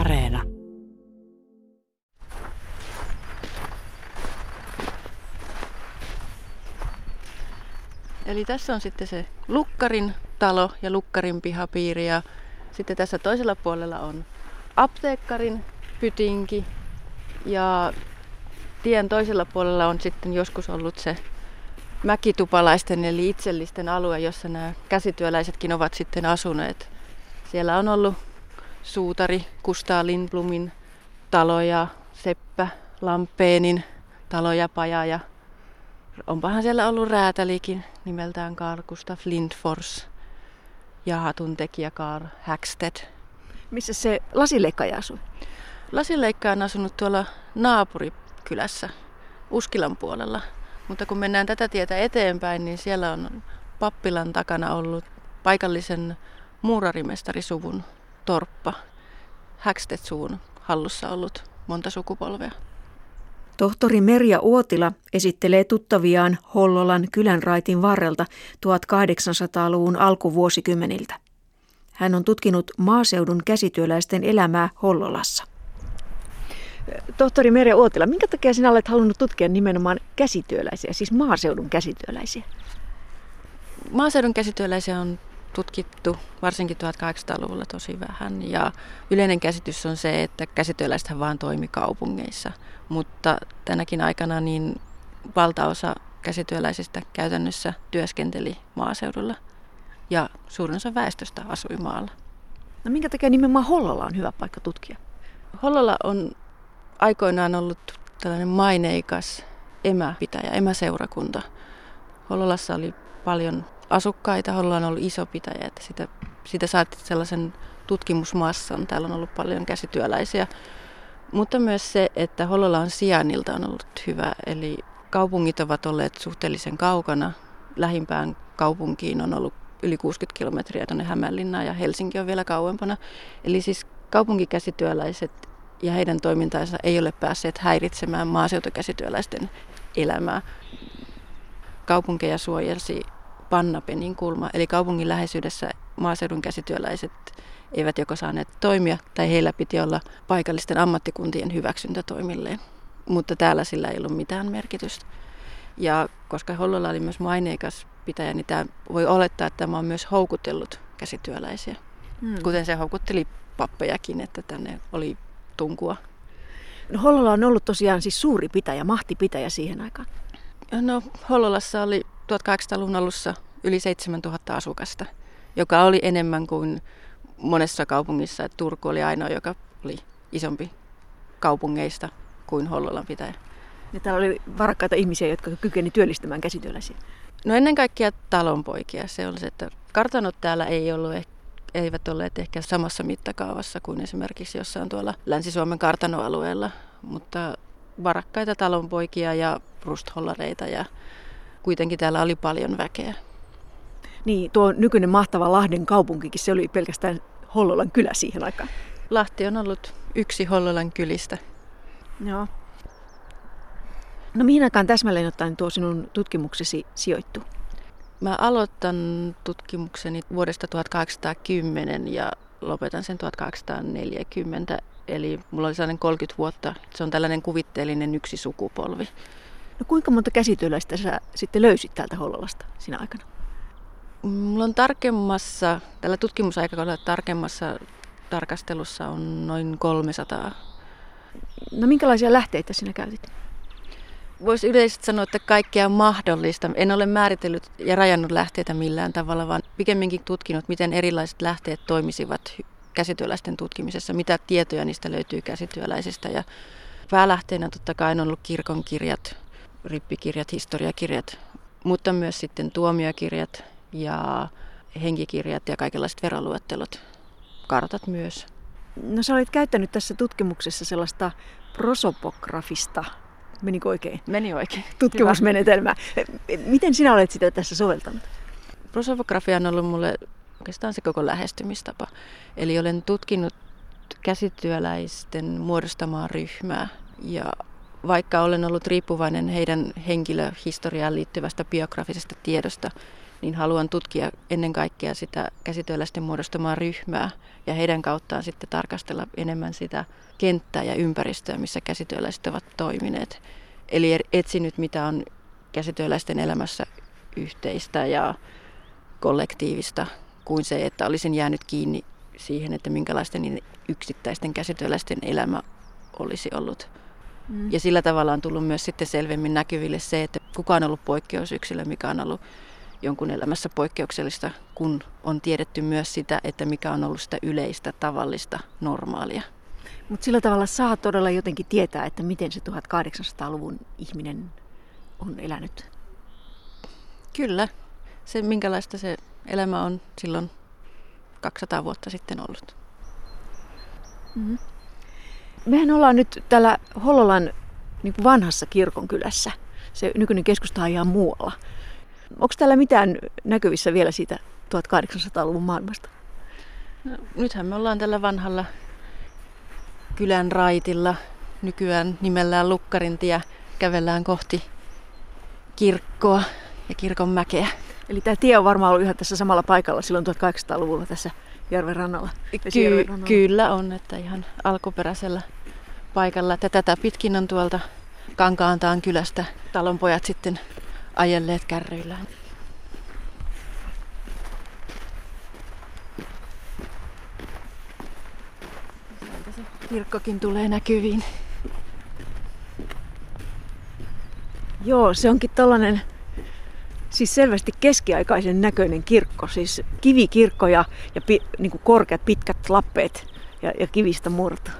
Areena. Eli tässä on sitten se Lukkarin talo ja Lukkarin pihapiiri ja sitten tässä toisella puolella on apteekkarin pytinki ja tien toisella puolella on sitten joskus ollut se mäkitupalaisten eli itsellisten alue, jossa nämä käsityöläisetkin ovat sitten asuneet. Siellä on ollut suutari Kustaa Lindblomin talo ja Seppä Lampénin talo ja paja ja onpahan siellä ollut räätälikin nimeltään Carl Gustaf Flintforce ja hatuntekijä Carl Hackstedt. Missä se lasileikkaaja asui? Lasileikkaaja on asunut tuolla naapurikylässä Uskilan puolella, mutta kun mennään tätä tietä eteenpäin, niin siellä on pappilan takana ollut paikallisen muurarimestarisuvun torppa. Hackstedt-suvun hallussa ollut monta sukupolvea. Tohtori Merja Uotila esittelee tuttaviaan Hollolan kylänraitin varrelta 1800-luvun alkuvuosikymmeniltä. Hän on tutkinut maaseudun käsityöläisten elämää Hollolassa. Tohtori Merja Uotila, minkä takia sinä olet halunnut tutkia nimenomaan käsityöläisiä, siis maaseudun käsityöläisiä? Maaseudun käsityöläisiä on tutkittu varsinkin 1800-luvulla tosi vähän ja yleinen käsitys on se, että käsityöläisethän vaan toimi kaupungeissa, mutta tänäkin aikana niin valtaosa käsityöläisistä käytännössä työskenteli maaseudulla ja suurin osa väestöstä asui maalla. No minkä takia nimenomaan Hollola on hyvä paikka tutkia? Hollola on aikoinaan ollut tällainen maineikas emäpitäjä, emäseurakunta. Hollolassa oli paljon asukkaita, Hollola on ollut iso pitäjä, että sitä saatiin sellaisen tutkimusmassan. Täällä on ollut paljon käsityöläisiä, mutta myös se, että Hollola on sijainnilta on ollut hyvä. Eli kaupungit ovat olleet suhteellisen kaukana. Lähimpään kaupunkiin on ollut yli 60 kilometriä tuonne Hämeenlinnaan ja Helsinki on vielä kauempana. Eli siis kaupunkikäsityöläiset ja heidän toimintaansa ei ole päässeet häiritsemään maaseutukäsityöläisten elämää. Kaupunkeja suojelsi Pannapenin kulma, eli kaupungin läheisyydessä maaseudun käsityöläiset eivät joko saaneet toimia tai heillä piti olla paikallisten ammattikuntien hyväksyntä toimilleen, mutta täällä sillä ei ollut mitään merkitystä. Ja koska Hollola oli myös maineikas pitäjä, niin tämä voi olettaa, että tämä on myös houkutellut käsityöläisiä, kuten se houkutteli pappejakin, että tänne oli tunkua. No, Hollola on ollut tosiaan siis suuri pitäjä, mahtipitäjä siihen aikaan. No, Hollolassa oli 1800-luvun alussa yli 7000 asukasta, joka oli enemmän kuin monessa kaupungissa. Turku oli ainoa, joka oli isompi kaupungeista kuin Hollolan pitäjä. Ja täällä oli varakkaita ihmisiä, jotka kykeni työllistämään käsityöläisiä. No ennen kaikkea talonpoikia. Se oli se, että kartanot täällä eivät olleet ehkä samassa mittakaavassa kuin esimerkiksi jossain tuolla Länsi-Suomen kartanoalueella, mutta varakkaita talonpoikia ja rusthollareita ja kuitenkin täällä oli paljon väkeä. Niin, tuo nykyinen mahtava Lahden kaupunkikin, se oli pelkästään Hollolan kylä siihen aikaan. Lahti on ollut yksi Hollolan kylistä. Joo. No mihin aikaan täsmälleen ottaen tuo sinun tutkimuksesi sijoittuu? Mä aloitan tutkimukseni vuodesta 1810 ja lopetan sen 1840. Eli mulla oli sellainen 30 vuotta. Se on tällainen kuvitteellinen yksi sukupolvi. No kuinka monta käsityöläistä sä sitten löysit täältä Hollolasta sinä aikana? Mulla on tällä tutkimusaikakaudella tarkemmassa tarkastelussa on noin 300. No minkälaisia lähteitä sinä käytit? Voisi yleisesti sanoa, että kaikkea mahdollista. En ole määritellyt ja rajannut lähteitä millään tavalla, vaan pikemminkin tutkinut, miten erilaiset lähteet toimisivat käsityöläisten tutkimisessa, mitä tietoja niistä löytyy käsityöläisistä. Ja päälähteenä totta kai on ollut kirkon kirjat, rippikirjat, historiakirjat, mutta myös sitten tuomiokirjat ja henkikirjat ja kaikenlaiset veroluettelot, kartat myös. No sä olet käyttänyt tässä tutkimuksessa sellaista prosopografista, menikö oikein? Meni oikein. Tutkimusmenetelmää. Miten sinä olet sitä tässä soveltanut? Prosopografia on ollut mulle oikeastaan se koko lähestymistapa. Eli olen tutkinut käsityöläisten muodostamaa ryhmää ja vaikka olen ollut riippuvainen heidän henkilöhistoriaan liittyvästä biografisesta tiedosta, niin haluan tutkia ennen kaikkea sitä käsityöläisten muodostamaa ryhmää ja heidän kauttaan sitten tarkastella enemmän sitä kenttää ja ympäristöä, missä käsityöläiset ovat toimineet. Eli etsin nyt, mitä on käsityöläisten elämässä yhteistä ja kollektiivista, kuin se, että olisin jäänyt kiinni siihen, että minkälaisten yksittäisten käsityöläisten elämä olisi ollut. Ja sillä tavalla on tullut myös sitten selvemmin näkyville se, että kuka on ollut poikkeusyksilö, mikä on ollut jonkun elämässä poikkeuksellista, kun on tiedetty myös sitä, että mikä on ollut sitä yleistä, tavallista, normaalia. Mutta sillä tavalla saa todella jotenkin tietää, että miten se 1800-luvun ihminen on elänyt. Kyllä. Se, minkälaista se elämä on silloin 200 vuotta sitten ollut. Mm-hmm. Mehän ollaan nyt täällä Hollolan niin kuin vanhassa kirkonkylässä. Se nykyinen keskusta on ihan muualla. Onko täällä mitään näkyvissä vielä siitä 1800-luvun maailmasta? No, nythän me ollaan tällä vanhalla kylän raitilla. Nykyään nimellään Lukkarintie. Kävellään kohti kirkkoa ja kirkonmäkeä. Eli tämä tie on varmaan ollut ihan tässä samalla paikalla silloin 1800-luvulla tässä järven rannalla. Kyllä on, että ihan alkuperäisellä paikalla. Tätä pitkin on tuolta Kankaantaan kylästä talonpojat sitten ajelleet kärryillään. Sieltä se kirkkokin tulee näkyviin. Joo, se onkin tällainen... Siis selvästi keskiaikaisen näköinen kirkko, siis kivikirkko ja niin kuin korkeat pitkät lappeet ja kivistä murto.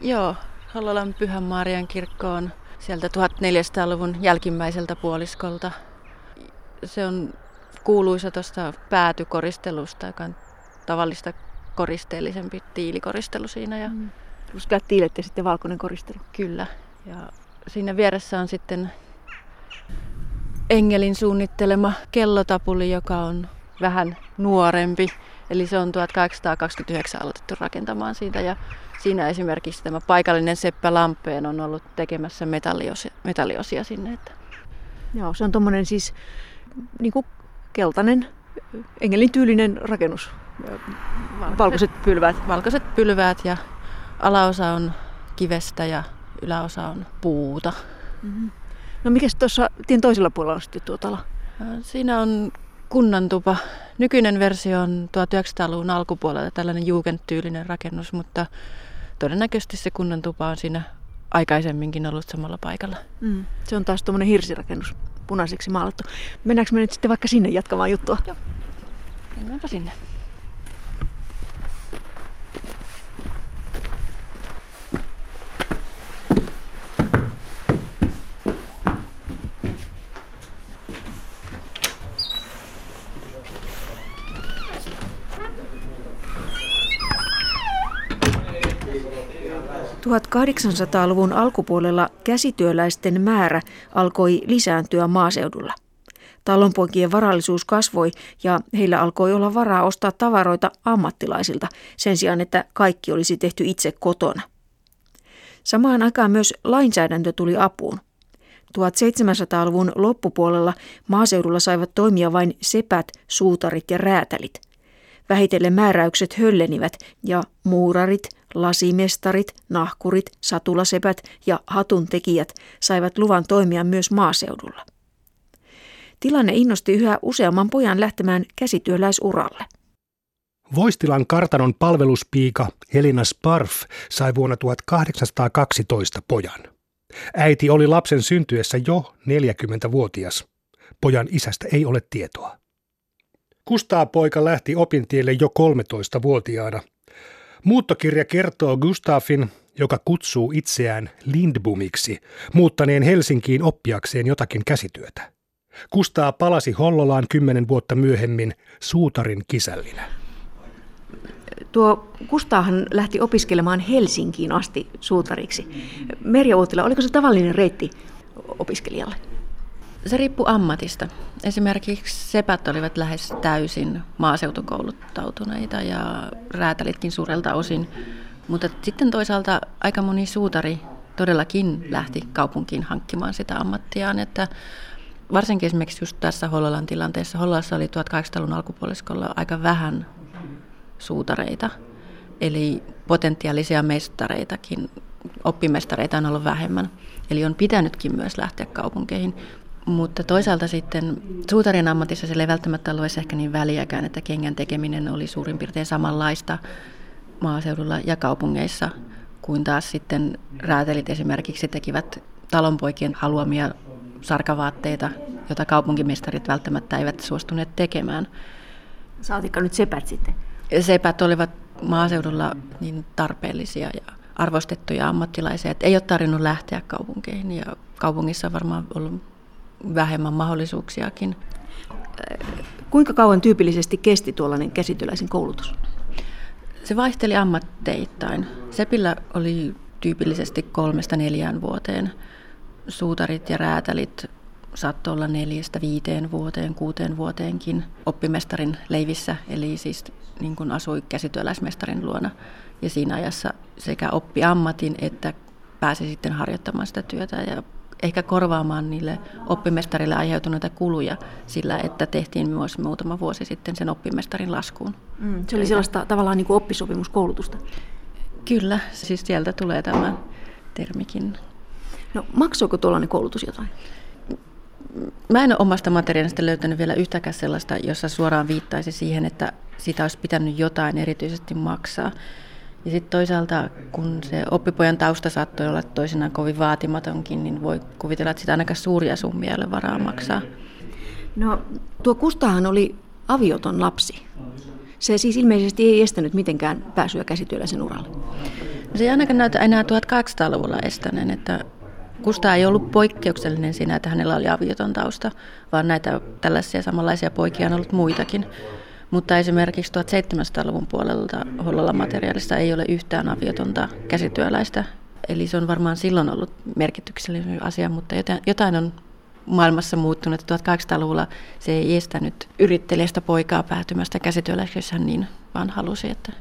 Joo, Hollolan Pyhän Marian kirkko on sieltä 1400-luvun jälkimmäiseltä puoliskolta. Se on kuuluisa tuosta päätykoristelusta, joka on tavallista koristeellisempi tiilikoristelu siinä. Ja... Ruskeat tiilet ja sitten valkoinen koristelu. Kyllä, ja siinä vieressä on sitten... Engelin suunnittelema kellotapuli, joka on vähän nuorempi. Eli se on 1829 aloitettu rakentamaan siitä. Ja siinä esimerkiksi tämä paikallinen Seppä Lampén on ollut tekemässä metalliosia sinne. Joo, se on tuommoinen siis niin kuin keltainen, Engelin tyylinen rakennus. Valkoiset pylväät ja alaosa on kivestä ja yläosa on puuta. Mm-hmm. No mikäs tuossa tien toisella puolella on sitten tuo talo? Siinä on kunnantupa. Nykyinen versio on 1900-luvun alkupuolella tällainen jugendtyylinen rakennus, mutta todennäköisesti se kunnantupa on siinä aikaisemminkin ollut samalla paikalla. Mm. Se on taas tuommoinen hirsirakennus, punaiseksi maalattu. Mennäänkö me nyt sitten vaikka sinne jatkamaan juttua? Joo, mennäänpä sinne. – 1800-luvun alkupuolella käsityöläisten määrä alkoi lisääntyä maaseudulla. Talonpoikien varallisuus kasvoi ja heillä alkoi olla varaa ostaa tavaroita ammattilaisilta sen sijaan, että kaikki olisi tehty itse kotona. Samaan aikaan myös lainsäädäntö tuli apuun. 1700-luvun loppupuolella maaseudulla saivat toimia vain sepät, suutarit ja räätälit. Vähitellen määräykset höllenivät ja muurarit, lasimestarit, nahkurit, satulasepät ja hatuntekijät saivat luvan toimia myös maaseudulla. Tilanne innosti yhä useamman pojan lähtemään käsityöläisuralle. Voistilan kartanon palveluspiika Helena Sparf sai vuonna 1812 pojan. Äiti oli lapsen syntyessä jo 40-vuotias. Pojan isästä ei ole tietoa. Kustaa poika lähti opintielle jo 13-vuotiaana. Muuttokirja kertoo Gustafin, joka kutsuu itseään Lindbomiksi, muuttaneen Helsinkiin oppiakseen jotakin käsityötä. Kustaa palasi Hollolaan 10 vuotta myöhemmin suutarin kisällinä. Tuo Kustaahan lähti opiskelemaan Helsinkiin asti suutariksi. Merja Uotila, oliko se tavallinen reitti opiskelijalle? Se riippui ammatista. Esimerkiksi sepät olivat lähes täysin maaseutukouluttautuneita ja räätälitkin suurelta osin. Mutta sitten toisaalta aika moni suutari todellakin lähti kaupunkiin hankkimaan sitä ammattiaan. Että varsinkin esimerkiksi just tässä Hollolan tilanteessa. Hollolassa oli 1800-luvun alkupuoliskolla aika vähän suutareita, eli potentiaalisia mestareitakin, oppimestareita on ollut vähemmän. Eli on pitänytkin myös lähteä kaupunkeihin. Mutta toisaalta sitten suutarin ammatissa sillä ei välttämättä ollut ehkä niin väliäkään, että kengän tekeminen oli suurin piirtein samanlaista maaseudulla ja kaupungeissa, kuin taas sitten räätälit esimerkiksi tekivät talonpoikien haluamia sarkavaatteita, joita kaupunkimestarit välttämättä eivät suostuneet tekemään. Saatikka nyt sepät sitten? Sepät olivat maaseudulla niin tarpeellisia ja arvostettuja ammattilaisia, että ei ole tarvinnut lähteä kaupunkeihin ja kaupungissa on varmaan ollut vähemmän mahdollisuuksiakin. Kuinka kauan tyypillisesti kesti tuollainen käsityöläisen koulutus? Se vaihteli ammatteittain. Sepillä oli tyypillisesti 3-4 vuoteen. Suutarit ja räätälit saattoi olla 4-5 vuoteen, 6 vuoteenkin oppimestarin leivissä, eli siis niin kuin asui käsityöläismestarin luona. Ja siinä ajassa sekä oppi ammatin että pääsi sitten harjoittamaan sitä työtä ja ehkä korvaamaan niille oppimestarille aiheutuneita kuluja sillä, että tehtiin myös muutama vuosi sitten sen oppimestarin laskuun. Se oli sellaista tavallaan niin kuin oppisopimuskoulutusta. Kyllä, siis sieltä tulee tämä termikin. No maksoiko tuollainen koulutus jotain? Mä en ole omasta materiaalista löytänyt vielä yhtäkään sellaista, jossa suoraan viittaisi siihen, että sitä olisi pitänyt jotain erityisesti maksaa. Ja sitten toisaalta, kun se oppipojan tausta saattoi olla toisinaan kovin vaatimatonkin, niin voi kuvitella, että sitä ainakaan suuria summia ei ole varaa maksaa. No, tuo Kustaahan oli avioton lapsi. Se siis ilmeisesti ei estänyt mitenkään pääsyä käsityöläisen uralle. No, se ei ainakaan näytä enää 1800-luvulla estäneen, että Kustaa ei ollut poikkeuksellinen siinä, että hänellä oli avioton tausta, vaan näitä tällaisia samanlaisia poikia on ollut muitakin. Mutta esimerkiksi 1700-luvun puolelta Hollolan materiaalissa ei ole yhtään aviotonta käsityöläistä. Eli se on varmaan silloin ollut merkityksellinen asia, mutta jotain on maailmassa muuttunut. 1800-luvulla se ei estänyt yrittelijästä poikaa päätymästä käsityöläiseksi, jos hän niin vaan halusi. Että.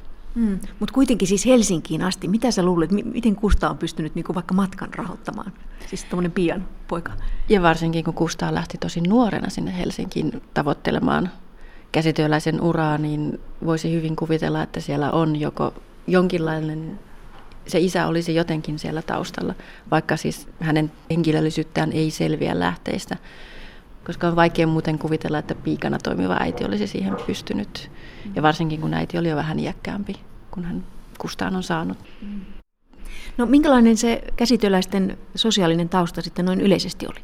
Mutta kuitenkin siis Helsinkiin asti. Mitä sä luulet, miten Kustaa on pystynyt niinku vaikka matkan rahoittamaan? Siis tommoinen pian poika. Ja varsinkin kun Kustaa lähti tosi nuorena sinne Helsinkiin tavoittelemaan käsityöläisen uraa, niin voisi hyvin kuvitella, että siellä on joko jonkinlainen, se isä olisi jotenkin siellä taustalla, vaikka siis hänen henkilöllisyyttään ei selviä lähteistä, koska on vaikea muuten kuvitella, että piikana toimiva äiti olisi siihen pystynyt, ja varsinkin kun äiti oli jo vähän iäkkäämpi, kun hän Kustaan on saanut. No minkälainen se käsityöläisten sosiaalinen tausta sitten noin yleisesti oli?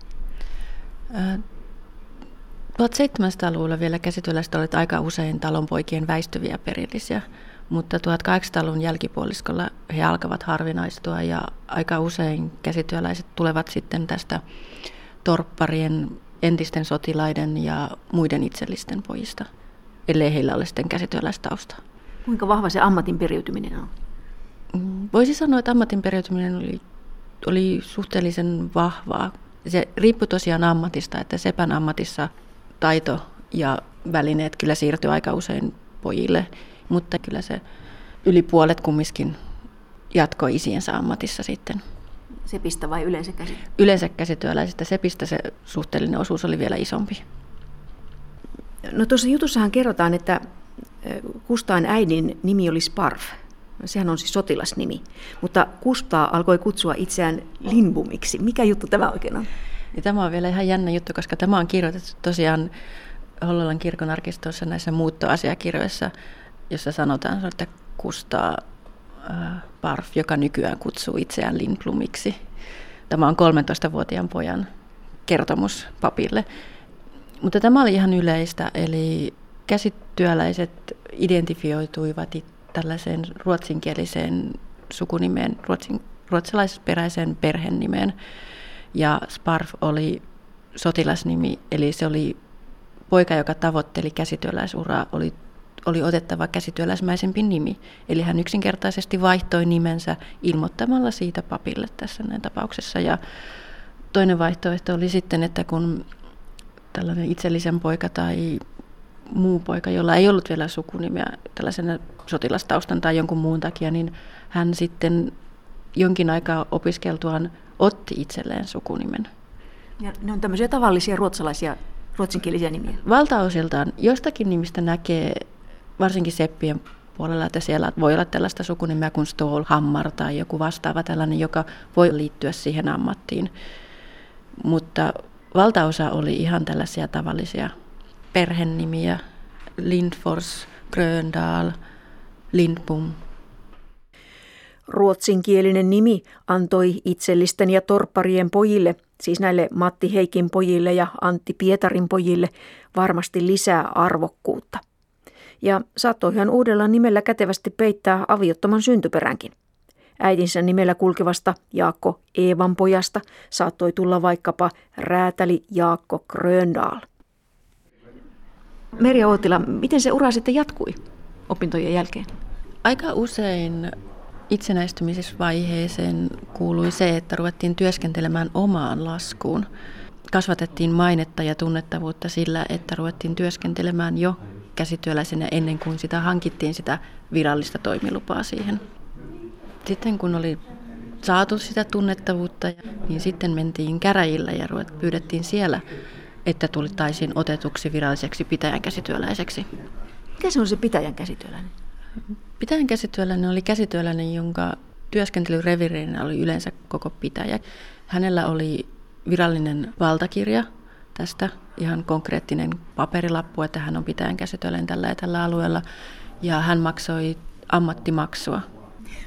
1700-luvulla vielä käsityöläiset olivat aika usein talonpoikien väistyviä perillisiä, mutta 1800-luvun jälkipuoliskolla he alkavat harvinaistua ja aika usein käsityöläiset tulevat sitten tästä torpparien, entisten sotilaiden ja muiden itsellisten pojista, ellei heillä ole sitten käsityöläistausta. Kuinka vahva se ammatin periytyminen on? Voisi sanoa, että ammatin periytyminen oli suhteellisen vahvaa. Se riippui tosiaan ammatista, että sepän ammatissa taito ja välineet kyllä siirtyy aika usein pojille, mutta kyllä se yli puolet kumminkin jatkoi isiensä ammatissa sitten. Sepistä vai yleensä käsityöläisistä? Yleensä käsityöläisistä. Sepistä se suhteellinen osuus oli vielä isompi. No tuossa jutussahan kerrotaan, että Kustaan äidin nimi oli Sparf. Sehän on siis sotilasnimi, mutta Kustaa alkoi kutsua itseään Lindblomiksi. Mikä juttu tämä oikein on? Ja tämä on vielä ihan jännä juttu, koska tämä on kirjoitettu tosiaan Hollolan kirkon arkistossa näissä muuttoasiakirjoissa, jossa sanotaan, että Kustaa Barf, joka nykyään kutsuu itseään Lindblomiksi. Tämä on 13-vuotiaan pojan kertomus papille. Mutta tämä oli ihan yleistä, eli käsityöläiset identifioituivat tällaiseen ruotsinkieliseen sukunimeen, ruotsalaisperäiseen perhenimeen. Ja Sparf oli sotilasnimi, eli se oli poika, joka tavoitteli käsityöläisuraa, oli otettava käsityöläismäisempi nimi. Eli hän yksinkertaisesti vaihtoi nimensä ilmoittamalla siitä papille tässä näin tapauksessa. Ja toinen vaihtoehto oli sitten, että kun tällainen itsellisen poika tai muu poika, jolla ei ollut vielä sukunimeä tällaisena sotilastaustan tai jonkun muun takia, niin hän sitten jonkin aikaa opiskeltuaan otti itselleen sukunimen. Ja ne on tämmöisiä tavallisia ruotsalaisia, ruotsinkielisiä nimiä. Valtaosiltaan jostakin nimistä näkee, varsinkin seppien puolella, että siellä voi olla tällaista sukunimeä kuin Ståhl, Hammar tai joku vastaava tällainen, joka voi liittyä siihen ammattiin. Mutta valtaosa oli ihan tällaisia tavallisia perhenimiä, Lindfors, Gröndal, Lindblom. Ruotsinkielinen nimi antoi itsellisten ja torpparien pojille, siis näille Matti Heikin pojille ja Antti Pietarin pojille, varmasti lisää arvokkuutta. Ja saattoihan uudella nimellä kätevästi peittää aviottoman syntyperänkin. Äitinsä nimellä kulkevasta Jaakko Eevan pojasta saattoi tulla vaikkapa Räätäli Jaakko Gröndal. Merja Uotila, miten se ura sitten jatkui opintojen jälkeen? Aika usein itsenäistymisvaiheeseen kuului se, että ruvettiin työskentelemään omaan laskuun. Kasvatettiin mainetta ja tunnettavuutta sillä, että ruvettiin työskentelemään jo käsityöläisenä ennen kuin sitä hankittiin sitä virallista toimilupaa siihen. Sitten kun oli saatu sitä tunnettavuutta, niin sitten mentiin käräjillä ja pyydettiin siellä, että tulittaisiin otetuksi viralliseksi pitäjän käsityöläiseksi. Mikä se on se pitäjän käsityöläinen? Pitäjän käsityöläinen oli käsityöläinen, jonka työskentelyreviirinä oli yleensä koko pitäjä. Hänellä oli virallinen valtakirja tästä, ihan konkreettinen paperilappu, että hän on pitäjän käsityöläinen tällä ja tällä alueella, ja hän maksoi ammattimaksua.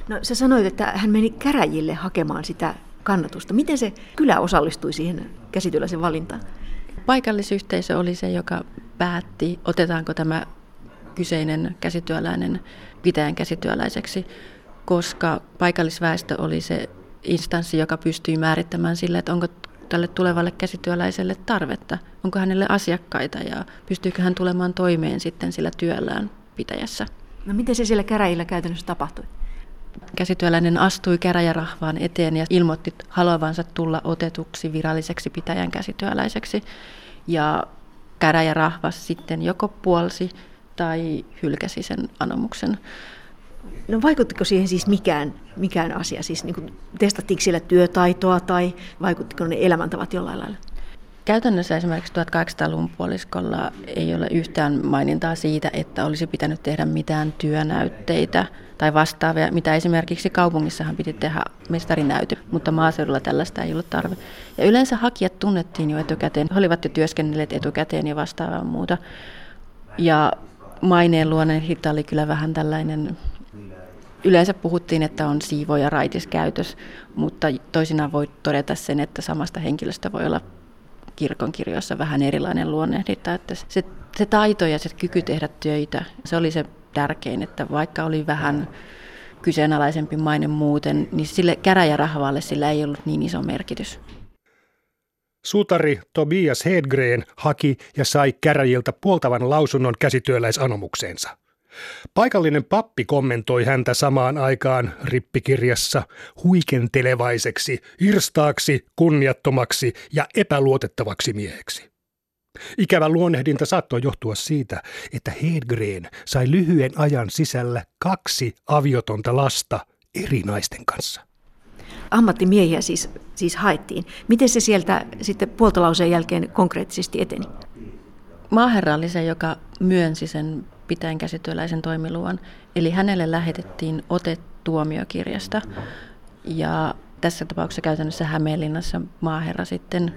No sä sanoit, että hän meni käräjille hakemaan sitä kannatusta. Miten se kylä osallistui siihen käsityöläisen valintaan? Paikallisyhteisö oli se, joka päätti, otetaanko tämä kyseinen käsityöläinen pitäjän käsityöläiseksi, koska paikallisväestö oli se instanssi, joka pystyi määrittämään sillä, että onko tälle tulevalle käsityöläiselle tarvetta, onko hänelle asiakkaita ja pystyykö hän tulemaan toimeen sitten sillä työllään pitäjässä. No miten se siellä käräjillä käytännössä tapahtui? Käsityöläinen astui käräjärahvaan eteen ja ilmoitti haluavansa tulla otetuksi viralliseksi pitäjän käsityöläiseksi, ja käräjärahvas sitten joko puolsi tai hylkäsi sen anomuksen. No vaikuttiko siihen siis mikään asia? Siis niin kuin testattiinko siellä työtaitoa tai vaikuttiko ne elämäntavat jollain lailla? Käytännössä esimerkiksi 1800-luvun puoliskolla ei ole yhtään mainintaa siitä, että olisi pitänyt tehdä mitään työnäytteitä tai vastaavia, mitä esimerkiksi kaupungissahan piti tehdä mestarinäyte, mutta maaseudulla tällaista ei ollut tarve. Ja yleensä hakijat tunnettiin jo etukäteen, he olivat jo työskennelleet etukäteen ja vastaavaa muuta. Ja maineen luonne oli kyllä vähän tällainen, yleensä puhuttiin, että on siivo- ja raitiskäytös, mutta toisinaan voi todeta sen, että samasta henkilöstä voi olla kirkonkirjoissa vähän erilainen luonnehdinta, että se taito ja se kyky tehdä töitä, se oli se tärkein, että vaikka oli vähän kyseenalaisempi maine muuten, niin sille käräjärahvaalle sillä ei ollut niin iso merkitys. Suutari Tobias Hedgren haki ja sai käräjiltä puoltavan lausunnon käsityöläisanomukseensa. Paikallinen pappi kommentoi häntä samaan aikaan rippikirjassa huikentelevaiseksi, irstaaksi, kunniattomaksi ja epäluotettavaksi mieheksi. Ikävä luonnehdinta saattoi johtua siitä, että Hedgren sai lyhyen ajan sisällä 2 aviotonta lasta eri naisten kanssa. Ammattimiehiä siis haettiin. Miten se sieltä sitten puoltolauseen jälkeen konkreettisesti eteni? Maaherra oli se, joka myönsi sen pitäjän käsityöläisen toimiluvan, eli hänelle lähetettiin ote tuomiokirjasta. Ja tässä tapauksessa käytännössä Hämeenlinnassa maaherra sitten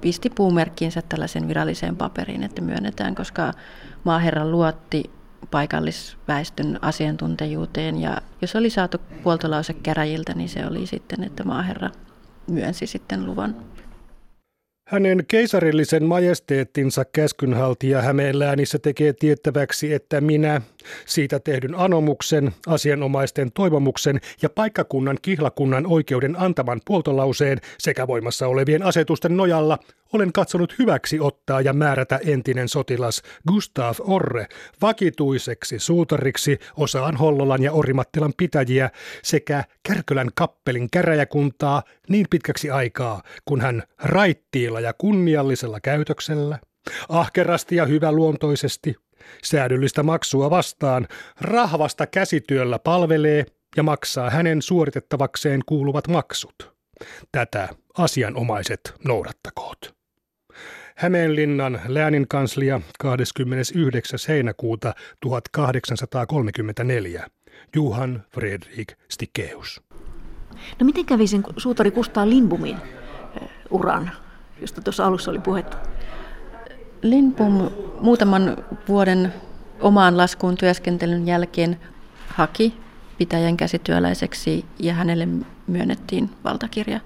pisti puumerkkiinsä tällaisen viralliseen paperiin, että myönnetään, koska maaherra luotti paikallisväestön asiantuntijuuteen, ja jos oli saatu puoltolause käräjiltä, niin se oli sitten, että maaherra myönsi sitten luvan. Hänen keisarillisen majesteettinsa käskynhaltija Hämeenläänissä tekee tiettäväksi, että minä siitä tehdyn anomuksen, asianomaisten toivomuksen ja paikkakunnan kihlakunnan oikeuden antaman puoltolauseen sekä voimassa olevien asetusten nojalla olen katsonut hyväksi ottaa ja määrätä entinen sotilas Gustaaf Orre vakituiseksi suutariksi osaan Hollolan ja Orimattilan pitäjiä sekä Kärkölän kappelin käräjäkuntaa niin pitkäksi aikaa, kun hän raittiilla ja kunniallisella käytöksellä, ahkerasti ja hyväluontoisesti, säädyllistä maksua vastaan, rahvasta käsityöllä palvelee ja maksaa hänen suoritettavakseen kuuluvat maksut. Tätä asianomaiset noudattakoot. Hämeenlinnan lääninkanslia 29. heinäkuuta 1834. Johan Frederik Stickeus. No miten kävi sen suutari Kustaa Lindblomin uran, josta tuossa alussa oli puhetta? Lindblom muutaman vuoden omaan laskuun työskentelyn jälkeen haki pitäjän käsityöläiseksi ja hänelle myönnettiin valtakirja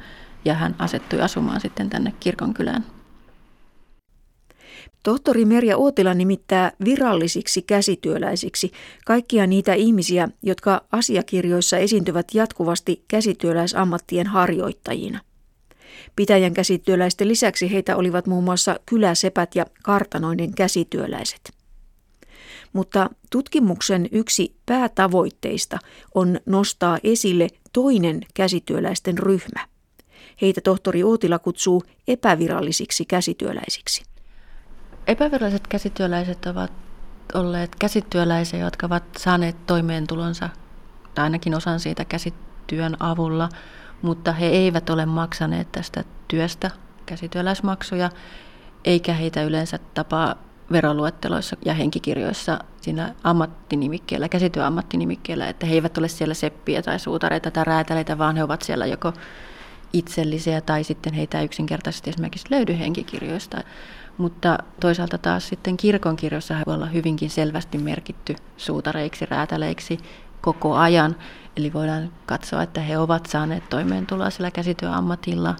ja hän asettui asumaan sitten tänne kirkonkylään. Tohtori Merja Uotila nimittää virallisiksi käsityöläisiksi kaikkia niitä ihmisiä, jotka asiakirjoissa esiintyvät jatkuvasti käsityöläisammattien harjoittajina. Pitäjän käsityöläisten lisäksi heitä olivat muun muassa kyläsepät ja kartanoiden käsityöläiset. Mutta tutkimuksen yksi päätavoitteista on nostaa esille toinen käsityöläisten ryhmä. Heitä tohtori Uotila kutsuu epävirallisiksi käsityöläisiksi. Epäviralliset käsityöläiset ovat olleet käsityöläisiä, jotka ovat saaneet toimeentulonsa, tai ainakin osan siitä käsityön avulla, mutta he eivät ole maksaneet tästä työstä käsityöläismaksuja, eikä heitä yleensä tapaa veroluetteloissa ja henkikirjoissa siinä ammattinimikkeellä, käsityöammattinimikkeellä, että he eivät ole siellä seppiä tai suutareita tai räätäleitä, vaan he ovat siellä joko itsellisiä tai sitten heitä yksinkertaisesti esimerkiksi löydy henkikirjoista. Mutta toisaalta taas sitten kirkonkirjoissa voi olla hyvinkin selvästi merkitty suutareiksi, räätäleiksi koko ajan. Eli voidaan katsoa, että he ovat saaneet toimeentuloa sillä käsityöammatilla,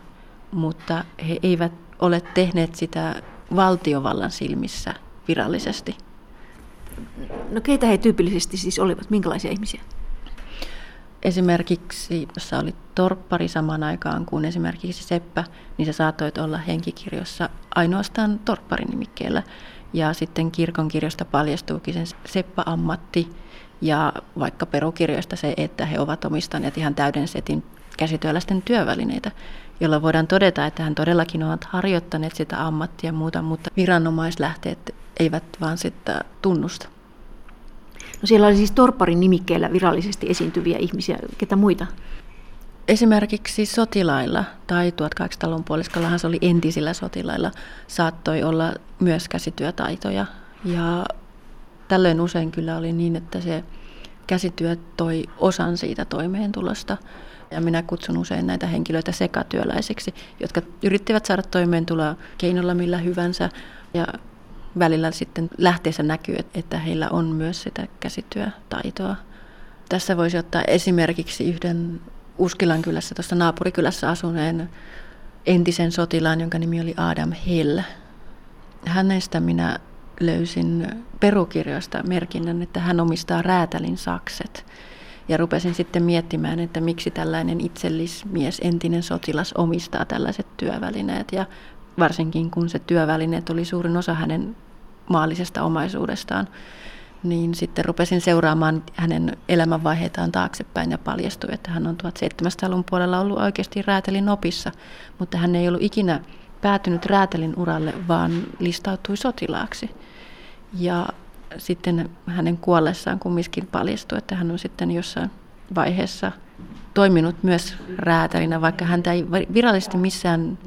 mutta he eivät ole tehneet sitä valtiovallan silmissä virallisesti. No keitä he tyypillisesti siis olivat? Minkälaisia ihmisiä? Esimerkiksi, jos sä olit torppari samaan aikaan kuin esimerkiksi seppä, niin sä saatoit olla henkikirjossa ainoastaan torpparinimikkeellä. Ja sitten kirkonkirjosta paljastuukin sen seppäammatti ja vaikka perukirjoista se, että he ovat omistaneet ihan täyden setin käsityöläisten työvälineitä, jolla voidaan todeta, että hän todellakin ovat harjoittaneet sitä ammattia ja muuta, mutta viranomaislähteet eivät vaan sitä tunnusta. No siellä oli siis torpparin nimikkeellä virallisesti esiintyviä ihmisiä, ketä muita? Esimerkiksi sotilailla tai 1800-luvun puoliskollahan se oli entisillä sotilailla, saattoi olla myös käsityötaitoja. Ja tällöin usein kyllä oli niin, että se käsityö toi osan siitä toimeentulosta. Ja minä kutsun usein näitä henkilöitä sekatyöläisiksi, jotka yrittivät saada toimeentuloa keinolla millä hyvänsä. Ja välillä sitten lähteessä näkyy, että heillä on myös sitä käsityötaitoa. Tässä voisi ottaa esimerkiksi yhden Uskilan kylässä, tuossa naapurikylässä asuneen entisen sotilaan, jonka nimi oli Adam Hill. Hänestä minä löysin perukirjoista merkinnän, että hän omistaa räätälin sakset. Ja rupesin sitten miettimään, että miksi tällainen itsellismies, entinen sotilas omistaa tällaiset työvälineet ja varsinkin kun se työvälineet oli suurin osa hänen maallisesta omaisuudestaan, niin sitten rupesin seuraamaan hänen elämänvaiheitaan taaksepäin ja paljastui, että hän on 1700-luvun puolella ollut oikeasti räätälin opissa, mutta hän ei ollut ikinä päätynyt räätälin uralle, vaan listautui sotilaaksi. Ja sitten hänen kuollessaan kumminkin paljastui, että hän on sitten jossain vaiheessa toiminut myös räätälinä, vaikka häntä ei virallisesti missään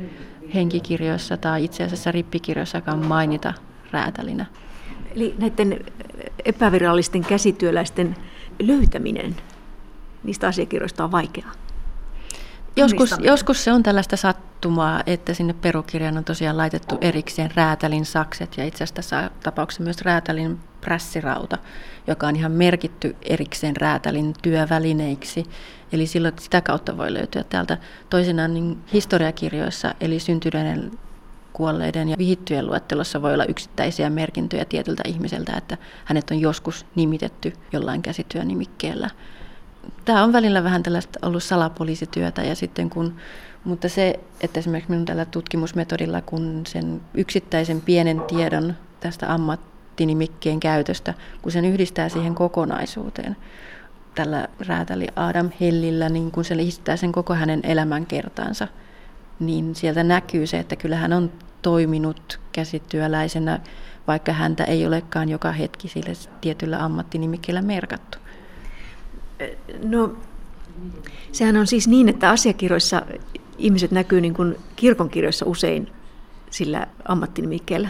henkikirjoissa tai itse asiassa rippikirjoissakaan mainita räätälinä. Eli näiden epävirallisten käsityöläisten löytäminen, niistä asiakirjoista on vaikeaa? Joskus se on tällaista sattumaa, että sinne perukirjaan on tosiaan laitettu erikseen räätälin sakset ja itse asiassa tässä tapauksessa myös räätälin prässirauta, joka on ihan merkitty erikseen räätälin työvälineiksi. Eli silloin sitä kautta voi löytyä täältä toisinaan niin historiakirjoissa, eli syntyneiden, kuolleiden ja vihittyjen luettelossa voi olla yksittäisiä merkintöjä tietyltä ihmiseltä, että hänet on joskus nimitetty jollain käsityönimikkeellä. Tämä on välillä vähän tällaista ollut salapoliisityötä, ja sitten mutta se, että esimerkiksi minun tällä tutkimusmetodilla, kun sen yksittäisen pienen tiedon tästä ammattinimikkeen käytöstä, kun sen yhdistää siihen kokonaisuuteen, tällä räätäli Adam Hillillä, niin kun se liittää sen koko hänen elämänkertaansa, niin sieltä näkyy se, että kyllä hän on toiminut käsityöläisenä, vaikka häntä ei olekaan joka hetki sillä tietyllä ammattinimikkeellä merkattu. No, sehän on siis niin, että asiakirjoissa ihmiset näkyy niin kuin kirkonkirjoissa usein sillä ammattinimikkeellä,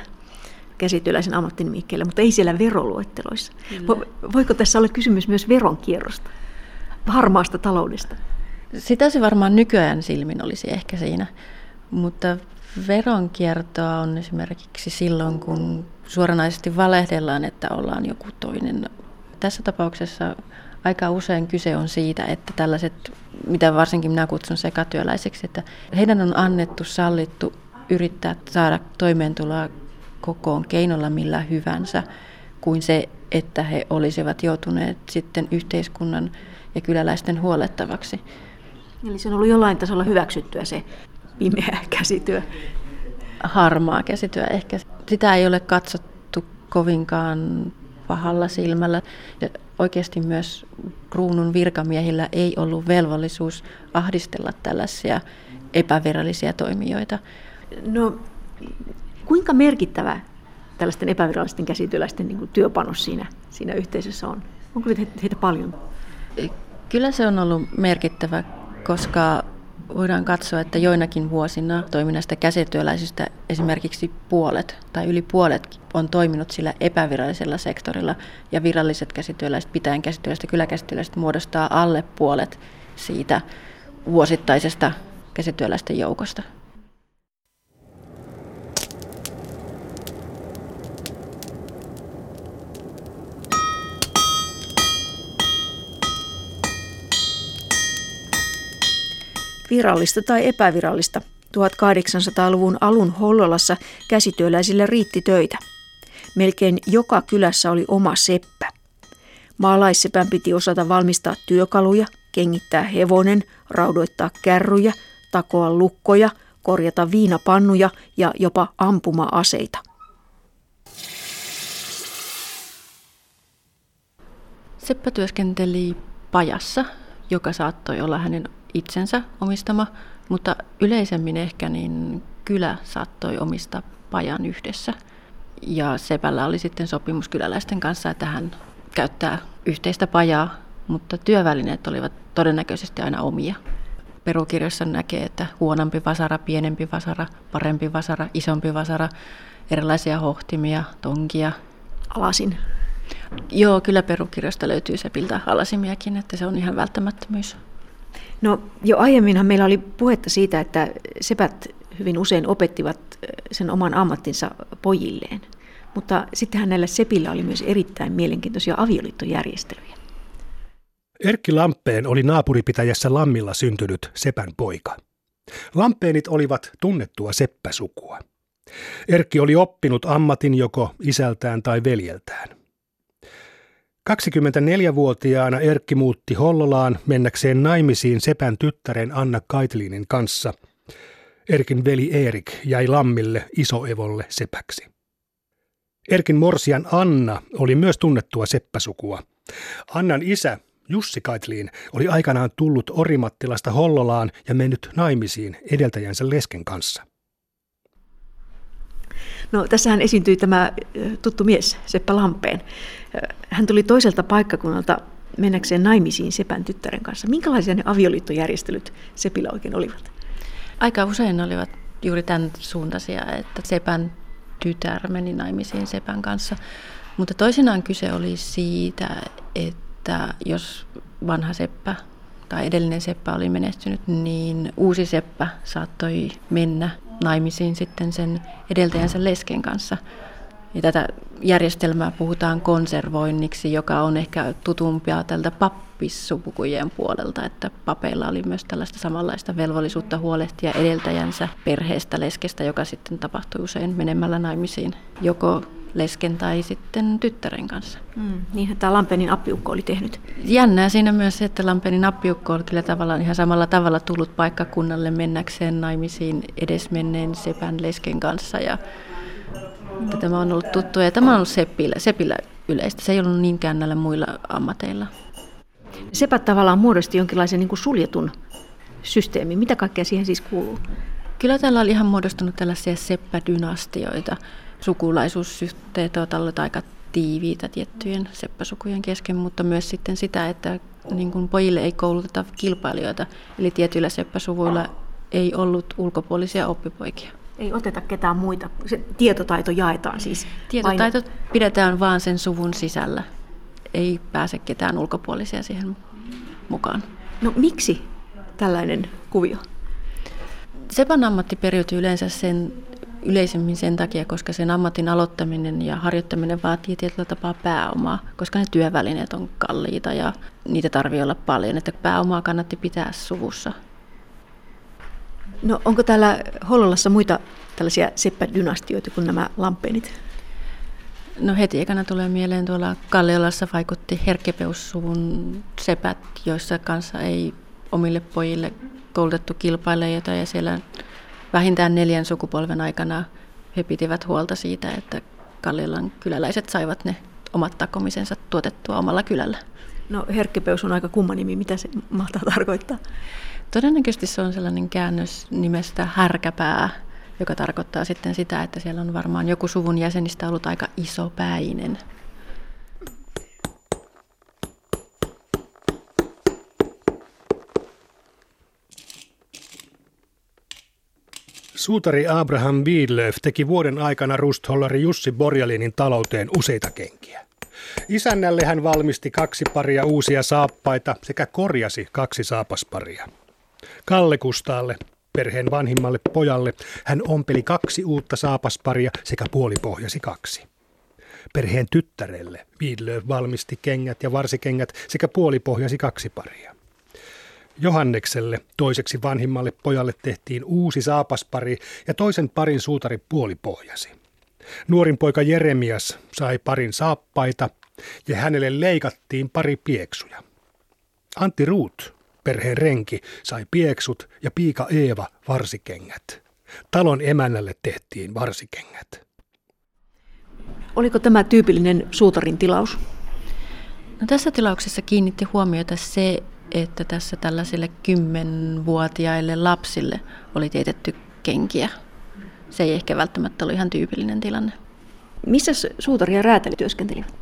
käsityöläisen ammattinimikkeellä, mutta ei siellä veroluetteloissa. Kyllä. Voiko tässä olla kysymys myös veronkierrosta, harmaasta taloudesta? Sitä se varmaan nykyään silmin olisi ehkä siinä, mutta veronkiertoa on esimerkiksi silloin, kun suoranaisesti valehdellaan, että ollaan joku toinen. Tässä tapauksessa aika usein kyse on siitä, että tällaiset, mitä varsinkin minä kutsun sekatyöläiseksi, että heidän on annettu, sallittu yrittää saada toimeentuloa kokoon keinolla millä hyvänsä, kuin se, että he olisivat joutuneet sitten yhteiskunnan ja kyläläisten huolettavaksi. Eli se on ollut jollain tasolla hyväksyttyä se pimeä käsityö. Harmaa käsityö ehkä. Sitä ei ole katsottu kovinkaan pahalla silmällä. Ja oikeasti myös kruunun virkamiehillä ei ollut velvollisuus ahdistella tällaisia epävirallisia toimijoita. No, kuinka merkittävä tällaisten epävirallisten käsityöläisten niin kuin työpanos siinä yhteisössä on? Onko heitä paljon? Kyllä se on ollut merkittävä, koska voidaan katsoa, että joinakin vuosina toiminnasta käsityöläisistä esimerkiksi puolet tai yli puolet on toiminut sillä epävirallisella sektorilla ja viralliset käsityöläiset, pitäjän käsityöläiset ja kyläkäsityöläiset muodostaa alle puolet siitä vuosittaisesta käsityöläisten joukosta. Virallista tai epävirallista, 1800-luvun alun Hollolassa käsityöläisillä riitti töitä. Melkein joka kylässä oli oma seppä. Maalaissepän piti osata valmistaa työkaluja, kengittää hevonen, raudoittaa kärryjä, takoa lukkoja, korjata viinapannuja ja jopa ampuma-aseita. Seppä työskenteli pajassa, joka saattoi olla hänen itsensä omistama, mutta yleisemmin ehkä niin kylä saattoi omistaa pajan yhdessä. Ja sepällä oli sitten sopimus kyläläisten kanssa, että hän käyttää yhteistä pajaa, mutta työvälineet olivat todennäköisesti aina omia. Perukirjassa näkee, että huonompi vasara, pienempi vasara, parempi vasara, isompi vasara, erilaisia hohtimia, tonkia. Alasin. Joo, kyllä perukirjasta löytyy sepiltä alasimiakin, että se on ihan välttämättömyys. No jo aiemminhan meillä oli puhetta siitä, että sepät hyvin usein opettivat sen oman ammattinsa pojilleen, mutta sittenhän näillä sepillä oli myös erittäin mielenkiintoisia avioliittojärjestelyjä. Erkki Lampén oli naapuripitäjässä Lammilla syntynyt sepän poika. Lampénit olivat tunnettua seppäsukua. Erkki oli oppinut ammatin joko isältään tai veljeltään. 24-vuotiaana Erkki muutti Hollolaan mennäkseen naimisiin sepän tyttären Anna Kaitlinin kanssa. Erkin veli Erik jäi Lammille isoevolle sepäksi. Erkin morsian Anna oli myös tunnettua seppäsukua. Annan isä Jussi Kaitlin oli aikanaan tullut Orimattilasta Hollolaan ja mennyt naimisiin edeltäjänsä lesken kanssa. No, tässähän esiintyi tämä tuttu mies, Seppä Lampén. Hän tuli toiselta paikkakunnalta mennäkseen naimisiin sepän tyttären kanssa. Minkälaisia ne avioliittojärjestelyt sepillä oikein olivat? Aika usein olivat juuri tämän suuntaisia, että sepän tytär meni naimisiin sepän kanssa. Mutta toisinaan kyse oli siitä, että jos vanha seppä tai edellinen seppä oli menestynyt, niin uusi seppä saattoi mennä naimisiin sitten sen edeltäjänsä lesken kanssa. Ja tätä järjestelmää puhutaan konservoinniksi, joka on ehkä tutumpia tältä pappissukujen puolelta, että papeilla oli myös tällaista samanlaista velvollisuutta huolehtia edeltäjänsä perheestä leskestä, joka sitten tapahtui usein menemällä naimisiin joko lesken tai sitten tyttären kanssa. Niinhän tämä Lampénin appiukko oli tehnyt. Jännää siinä myös se, että Lampénin appiukko oli kyllä tavallaan ihan samalla tavalla tullut paikkakunnalle mennäkseen naimisiin edesmenneen sepän lesken kanssa. Ja tämä on ollut tuttua ja tämä on ollut sepillä yleistä. Se ei ollut niinkään näillä muilla ammateilla. Sepät tavallaan muodosti jonkinlaisen niin kuin suljetun systeemin. Mitä kaikkea siihen siis kuuluu? Kyllä täällä oli ihan muodostunut tällaisia seppädynastioita. Sukulaisuussyhteet ovat aika tiiviitä tiettyjen seppäsukujen kesken, mutta myös sitten sitä, että niin kuin pojille ei kouluteta kilpailijoita. Eli tietyillä seppäsuvuilla ei ollut ulkopuolisia oppipoikia. Ei oteta ketään muita. Se tietotaito jaetaan siis. Tietotaito pidetään vaan sen suvun sisällä. Ei pääse ketään ulkopuolisia siihen mukaan. No miksi tällainen kuvio? Sepän ammatti periytyy yleensä yleisemmin sen takia, koska sen ammatin aloittaminen ja harjoittaminen vaatii tietyllä tapaa pääomaa, koska ne työvälineet on kalliita ja niitä tarvitsee olla paljon, että pääomaa kannatti pitää suvussa. No onko täällä Hollolassa muita tällaisia seppädynastioita kuin nämä Lampénit? No heti ekana tulee mieleen tuolla Kalliolassa vaikutti herkkepeussuvun sepät, joissa kanssa ei omille pojille koulutettu kilpailijoita ja siellä vähintään 4 sukupolven aikana he pitivät huolta siitä, että Kalliolan kyläläiset saivat ne omat takomisensa tuotettua omalla kylällä. No herkkepeus on aika kumma nimi, mitä se mahtaa tarkoittaa? Todennäköisesti se on sellainen käännös nimestä härkäpää, joka tarkoittaa sitten sitä, että siellä on varmaan joku suvun jäsenistä ollut aika isopäinen. Suutari Abraham Bidlöf teki vuoden aikana rusthollari Jussi Porjalinin talouteen useita kenkiä. Isännälle hän valmisti 2 paria uusia saappaita sekä korjasi 2 saapasparia. Kalle Kustaalle, perheen vanhimmalle pojalle, hän ompeli 2 uutta saapasparia sekä puolipohjasi 2. Perheen tyttärelle Bidlöf valmisti kengät ja varsikengät sekä puolipohjasi 2 paria. Johannekselle, toiseksi vanhimmalle pojalle, tehtiin uusi saapaspari ja toisen parin suutari puolipohjasi. Nuorin poika Jeremias sai parin saappaita ja hänelle leikattiin pari pieksuja. Antti Ruut, perheen renki, sai pieksut ja piika Eeva varsikengät. Talon emännälle tehtiin varsikengät. Oliko tämä tyypillinen suutarin tilaus? No, tässä tilauksessa kiinnitti huomiota se, että tässä tällaisille 10-vuotiaille lapsille oli teetetty kenkiä. Se ei ehkä välttämättä ollut ihan tyypillinen tilanne. Missä suutari ja räätäli työskentelivät?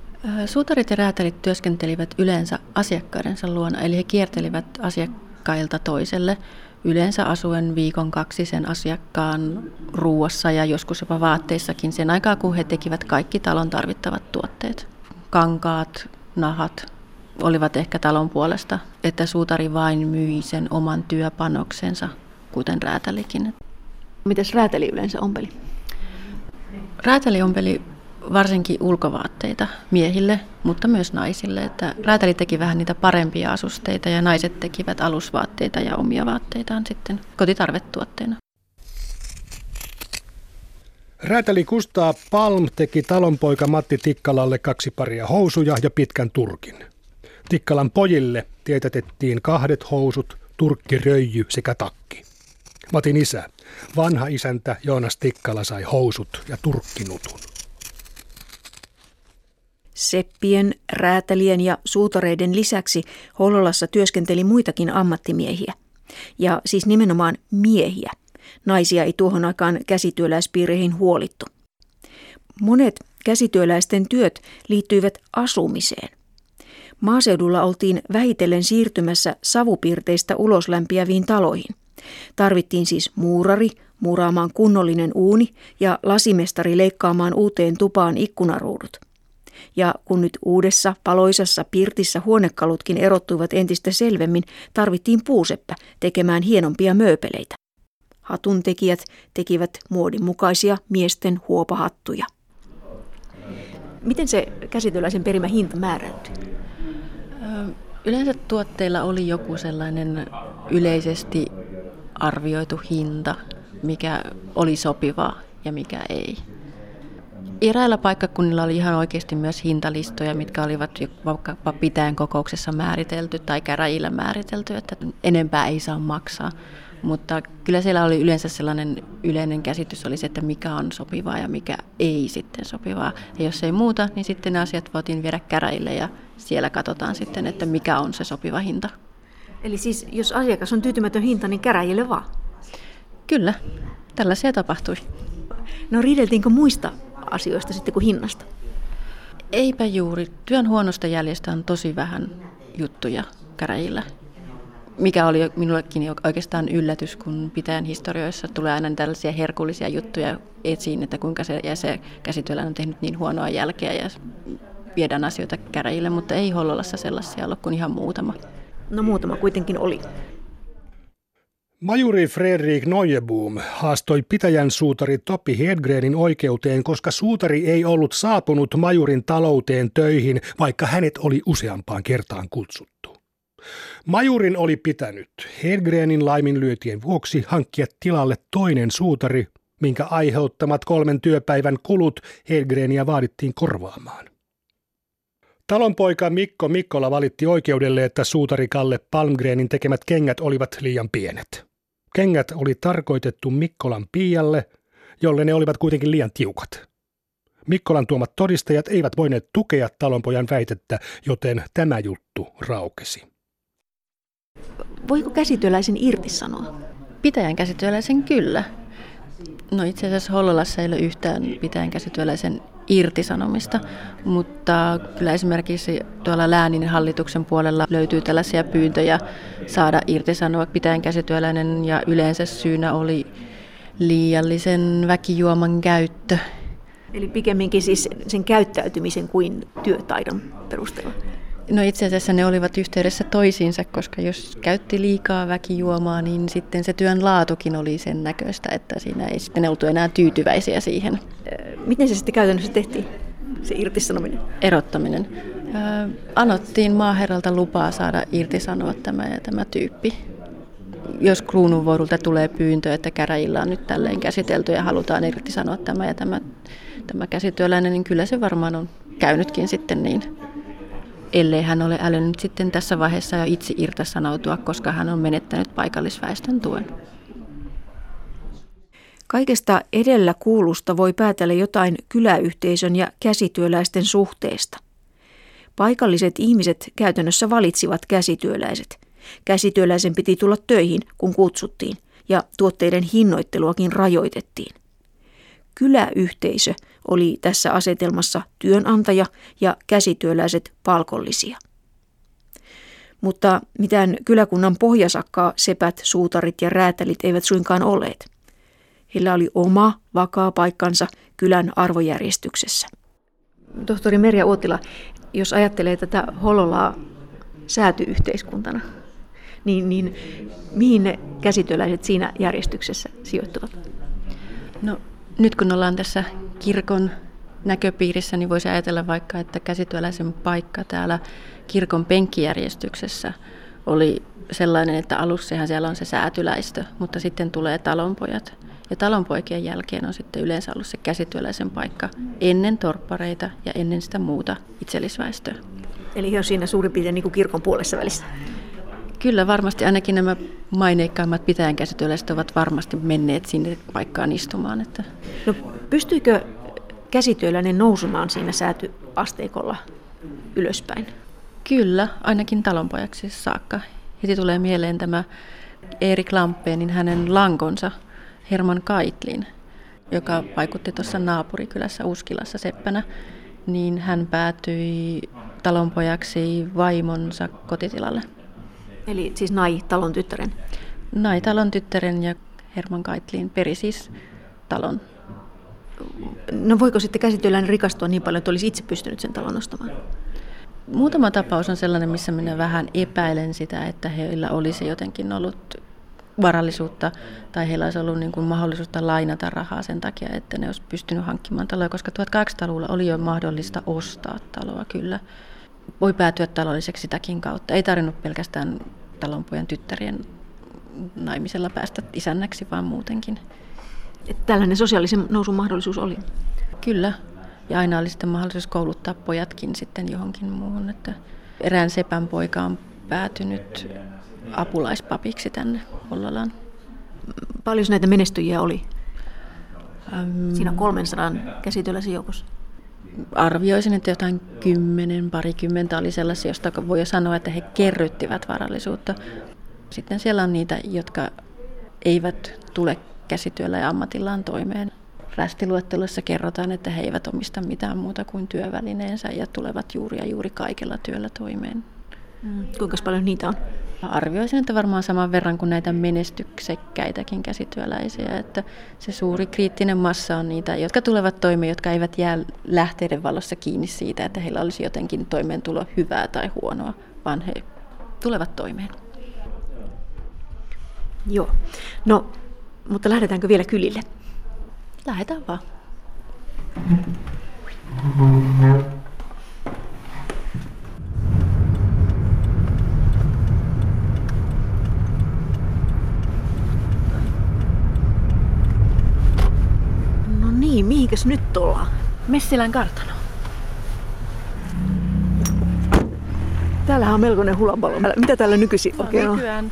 Suutarit ja räätälit työskentelivät yleensä asiakkaidensa luona, eli he kiertelivät asiakkailta toiselle, yleensä asuen 1-2 sen asiakkaan ruuassa ja joskus jopa vaatteissakin sen aikaa, kun he tekivät kaikki talon tarvittavat tuotteet. Kankaat, nahat olivat ehkä talon puolesta, että suutari vain myi sen oman työpanoksensa, kuten räätälikin. Mites räätäli yleensä ompeli? Räätäli ompeli varsinkin ulkovaatteita miehille, mutta myös naisille. Että räätäli teki vähän niitä parempia asusteita ja naiset tekivät alusvaatteita ja omia vaatteitaan sitten kotitarvetuotteena. Räätäli Kustaa Palm teki talonpoika Matti Tikkalalle 2 paria housuja ja pitkän turkin. Tikkalan pojille teetätettiin 2 housut, turkkiröijy sekä takki. Matin isä, vanha isäntä Joonas Tikkala, sai housut ja turkkinutun. Seppien, räätälien ja suutareiden lisäksi Hollolassa työskenteli muitakin ammattimiehiä. Ja siis nimenomaan miehiä. Naisia ei tuohon aikaan käsityöläispiireihin huolittu. Monet käsityöläisten työt liittyivät asumiseen. Maaseudulla oltiin vähitellen siirtymässä savupiirteistä uloslämpiäviin taloihin. Tarvittiin siis muurari muuraamaan kunnollinen uuni ja lasimestari leikkaamaan uuteen tupaan ikkunaruudut. Ja kun nyt uudessa paloisassa pirtissä huonekalutkin erottuivat entistä selvemmin, tarvittiin puuseppä tekemään hienompia mööpeleitä. Hatuntekijät tekivät muodinmukaisia miesten huopahattuja. Miten se käsityöläisen perimä hinta määräytyi? Yleensä tuotteilla oli joku sellainen yleisesti arvioitu hinta, mikä oli sopivaa ja mikä ei. Eräillä paikkakunnilla oli ihan oikeasti myös hintalistoja, mitkä olivat vaikkapa pitäjän kokouksessa määritelty tai käräjillä määritelty, että enempää ei saa maksaa. Mutta kyllä siellä oli yleensä sellainen yleinen käsitys oli se, että mikä on sopivaa ja mikä ei sitten sopivaa. Ja jos ei muuta, niin sitten ne asiat voitiin viedä käräjille ja siellä katsotaan sitten, että mikä on se sopiva hinta. Eli siis jos asiakas on tyytymätön hinta, niin käräjille vaan? Kyllä, tällaisia tapahtui. No riideltiinkö muista asioista sitten kuin hinnasta? Eipä juuri. Työn huonosta jäljestä on tosi vähän juttuja käräjillä. mikä oli minullekin oikeastaan yllätys, kun pitäjän historioissa tulee aina tällaisia herkullisia juttuja esiin, että kuinka se käsityöläinen on tehnyt niin huonoa jälkeä ja viedään asioita käräjille, mutta ei Hollolassa sellaisia ollut kuin ihan muutama. No muutama kuitenkin oli. Majuri Frederik Neueboom haastoi pitäjän suutari Toppi Hedgrenin oikeuteen, koska suutari ei ollut saapunut majurin talouteen töihin, vaikka hänet oli useampaan kertaan kutsuttu. Majurin oli pitänyt Hedgrenin laiminlyötien vuoksi hankkia tilalle toinen suutari, minkä aiheuttamat 3 työpäivän kulut Hedgreniä vaadittiin korvaamaan. Talonpoika Mikko Mikkola valitti oikeudelle, että suutari Kalle Palmgrenin tekemät kengät olivat liian pienet. Kengät oli tarkoitettu Mikkolan Pialle, jolle ne olivat kuitenkin liian tiukat. Mikkolan tuomat todistajat eivät voineet tukea talonpojan väitettä, joten tämä juttu raukesi. Voiko käsityöläisen irtisanoa? Pitäjän käsityöläisen kyllä. No itse asiassa Hollolassa ei ole yhtään pitäjän käsityöläisen irtisanomista, mutta kyllä esimerkiksi tuolla läänin hallituksen puolella löytyy tällaisia pyyntöjä saada irtisanoa pitäjän käsityöläinen ja yleensä syynä oli liiallisen väkijuoman käyttö. Eli pikemminkin siis sen käyttäytymisen kuin työtaidon perusteella? No itse asiassa ne olivat yhteydessä toisiinsa, koska jos käytti liikaa väkijuomaa, niin sitten se työn laatukin oli sen näköistä, että siinä ei sitten oltu enää tyytyväisiä siihen. Miten se sitten käytännössä tehtiin, se irtisanominen? Erottaminen. Anottiin maaherralta lupaa saada irtisanoa tämä ja tämä tyyppi. Jos kruununvoudulta tulee pyyntö, että käräjillä on nyt tälleen käsitelty ja halutaan irtisanoa tämä ja tämä käsityöläinen, niin kyllä se varmaan on käynytkin sitten niin. Ellei hän ole älynyt sitten tässä vaiheessa jo itse irtasanoutua, koska hän on menettänyt paikallisväestön tuen. Kaikesta edellä kuulusta voi päätellä jotain kyläyhteisön ja käsityöläisten suhteesta. Paikalliset ihmiset käytännössä valitsivat käsityöläiset. Käsityöläisen piti tulla töihin, kun kutsuttiin, ja tuotteiden hinnoitteluakin rajoitettiin. Kyläyhteisö oli tässä asetelmassa työnantaja ja käsityöläiset palkollisia. Mutta mitään kyläkunnan pohjasakkaa sepät, suutarit ja räätälit eivät suinkaan olleet. Heillä oli oma vakaa paikkansa kylän arvojärjestyksessä. Tohtori Merja Uotila, jos ajattelee tätä Hollolaa säätyyhteiskuntana, niin mihin ne käsityöläiset siinä järjestyksessä sijoittuvat? No, nyt kun ollaan tässä kirkon näköpiirissä, niin voisi ajatella vaikka, että käsityöläisen paikka täällä kirkon penkkijärjestyksessä oli sellainen, että alussahan siellä on se säätyläistö, mutta sitten tulee talonpojat. Ja talonpoikien jälkeen on sitten yleensä ollut se käsityöläisen paikka ennen torppareita ja ennen sitä muuta itsellisväestöä. Eli he on siinä suurin piirtein niin kuin kirkon puolessa välissä. Kyllä varmasti ainakin nämä maineikkaimmat pitäjän käsityöläiset ovat varmasti menneet sinne paikkaan istumaan. Että. No, pystyykö käsityöläinen nousemaan siinä säätyasteikolla ylöspäin? Kyllä, ainakin talonpojaksi saakka. Heti tulee mieleen tämä Erik Lampénin hänen lankonsa Herman Kaitlin, joka vaikutti tuossa naapurikylässä Uskilassa seppänä, niin hän päätyi talonpojaksi vaimonsa kotitilalle. Eli siis Nai-talon tyttären? Nai-talon tyttären ja Herman Kaitlin peri siis talon. No voiko sitten käsityöläinen rikastua niin paljon, että olisi itse pystynyt sen talon ostamaan? Muutama tapaus on sellainen, missä minä vähän epäilen sitä, että heillä olisi jotenkin ollut varallisuutta tai heillä olisi ollut niin kuin mahdollisuutta lainata rahaa sen takia, että ne olisi pystynyt hankkimaan taloja, koska 1800-luvulla oli jo mahdollista ostaa taloa kyllä. Voi päätyä taloudelliseksi sitäkin kautta. Ei tarvinnut pelkästään talonpojan tyttärien naimisella päästä isännäksi, vaan muutenkin. Että tällainen sosiaalisen nousun mahdollisuus oli? Kyllä. Ja aina oli sitten mahdollisuus kouluttaa pojatkin sitten johonkin muuhun. Että erään sepän poika on päätynyt apulaispapiksi tänne Hollolaan. Paljon näitä menestyjiä oli? Siinä 300 käsityöläisen joukossa. Arvioisin, että jotain 10-20 oli sellaisia, josta voi jo sanoa, että he kerryttivät varallisuutta. Sitten siellä on niitä, jotka eivät tule käsityöllä ja ammatillaan toimeen. Rästiluettelossa kerrotaan, että he eivät omista mitään muuta kuin työvälineensä ja tulevat juuri kaikella työllä toimeen. Kuinka paljon niitä on? Arvioisin, että varmaan saman verran kuin näitä menestyksekkäitäkin käsityöläisiä. Että se suuri kriittinen massa on niitä, jotka tulevat toimeen, jotka eivät jää lähteiden valossa kiinni siitä, että heillä olisi jotenkin toimeentulo hyvää tai huonoa, vaan he tulevat toimeen. Joo. No, mutta lähdetäänkö vielä kylille? Lähdetään vaan. No niin, mihinkäs nyt ollaan? Messilän kartano. Täällähän on melkoinen hulabalo. Mitä täällä nykyisin oikein on? Nykyään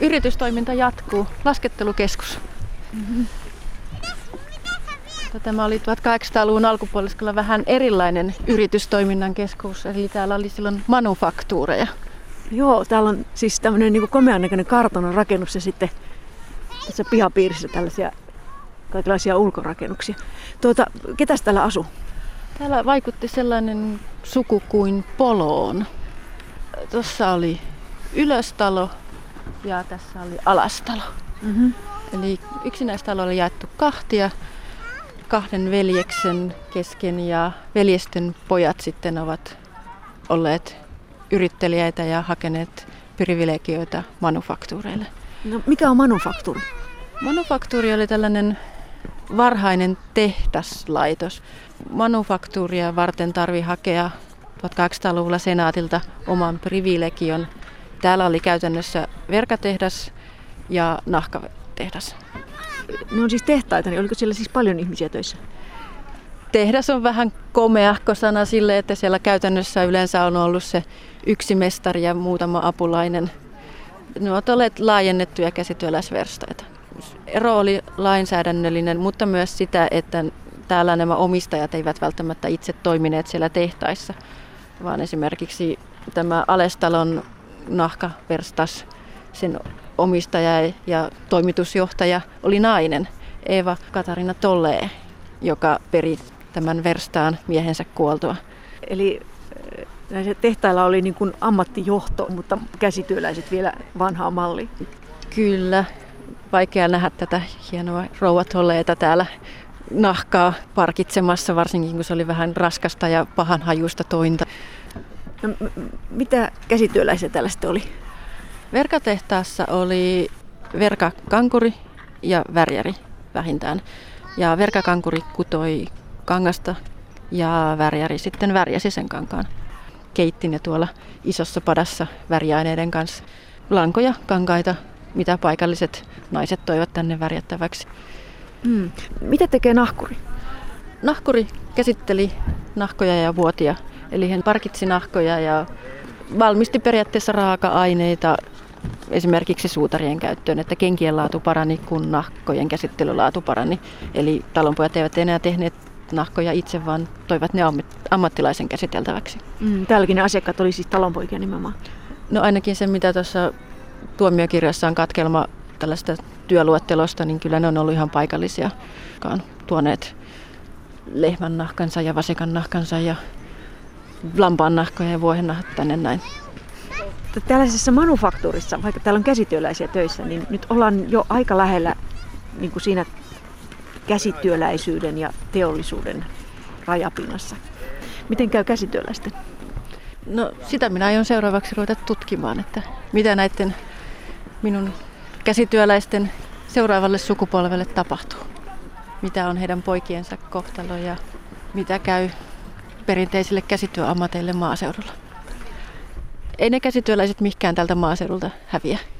yritystoiminta jatkuu. Laskettelukeskus. Mm-hmm. Tämä oli 1800-luvun alkupuoliskolla vähän erilainen yritystoiminnan keskus, eli täällä oli silloin manufaktuureja. Joo, täällä on siis tämmöinen niin kuin komean näköinen kartanon rakennus ja sitten tässä pihapiirissä tällaisia kaikenlaisia ulkorakennuksia. Ketäs täällä asuu? Täällä vaikutti sellainen suku kuin Poloon. Tuossa oli ylöstalo ja tässä oli alastalo. Mm-hmm. Eli yksinäistalo oli jaettu kahtia. Kahden veljeksen kesken ja veljesten pojat sitten ovat olleet yrittelijöitä ja hakeneet privilegioita manufaktuureille. No, mikä on manufaktuuri? Manufaktuuri oli tällainen varhainen tehdaslaitos. Manufaktuuria varten tarvitsi hakea 1800-luvulla senaatilta oman privilegion. Täällä oli käytännössä verkatehdas ja nahkatehdas. Ne on siis tehtaita, niin oliko siellä siis paljon ihmisiä töissä? Tehdas on vähän komeahko sana sille, että siellä käytännössä yleensä on ollut se yksi mestari ja muutama apulainen. Ne ovat olleet laajennettuja käsityöläisverstaita. Ero oli lainsäädännöllinen, mutta myös sitä, että täällä nämä omistajat eivät välttämättä itse toimineet siellä tehtaissa, vaan esimerkiksi tämä Alestalon nahkaverstas, sen omistaja ja toimitusjohtaja oli nainen, Eeva Katarina Tolle, joka peri tämän verstaan miehensä kuoltua. Eli näissä tehtailla oli niin kuin ammattijohto, mutta käsityöläiset vielä vanhaa mallia. Kyllä, vaikea nähdä tätä hienoa rouva Tolleeta täällä nahkaa parkitsemassa, varsinkin kun se oli vähän raskasta ja pahanhajuista tointa. No, mitä käsityöläisiä täällä sitten oli? Verkatehtaassa oli verkakankuri ja värjäri vähintään. Ja verkakankuri kutoi kangasta ja värjäri sitten värjäsi sen kankaan. Keitti ne tuolla isossa padassa värjäaineiden kanssa. Lankoja, kankaita, mitä paikalliset naiset toivat tänne värjättäväksi. Mm. Mitä tekee nahkuri? Nahkuri käsitteli nahkoja ja vuotia. Eli hän parkitsi nahkoja ja valmisti periaatteessa raaka-aineita esimerkiksi suutarien käyttöön, että kenkien laatu parani, kun nahkojen käsittelylaatu parani. Eli talonpojat eivät enää tehneet nahkoja itse, vaan toivat ne ammattilaisen käsiteltäväksi. Täälläkin ne asiakkaat oli siis talonpoikia nimenomaan? No ainakin se, mitä tuossa tuomiokirjassa on katkelma tällaista työluettelosta, niin kyllä ne on ollut ihan paikallisia, jotka on tuoneet lehmän nahkansa ja vasikan nahkansa ja lampaan nahkoja ja vuohen nahkoja tänne näin. Tällaisessa manufaktuurissa, vaikka täällä on käsityöläisiä töissä, niin nyt ollaan jo aika lähellä niin kuin siinä käsityöläisyyden ja teollisuuden rajapinnassa. Miten käy käsityöläisten? No sitä minä aion seuraavaksi ruveta tutkimaan, että mitä näiden minun käsityöläisten seuraavalle sukupolvelle tapahtuu. Mitä on heidän poikiensa kohtalo ja mitä käy perinteisille käsityöammateille maaseudulla. Ei ne käsityöläiset mihinkään tältä maaseudulta häviä.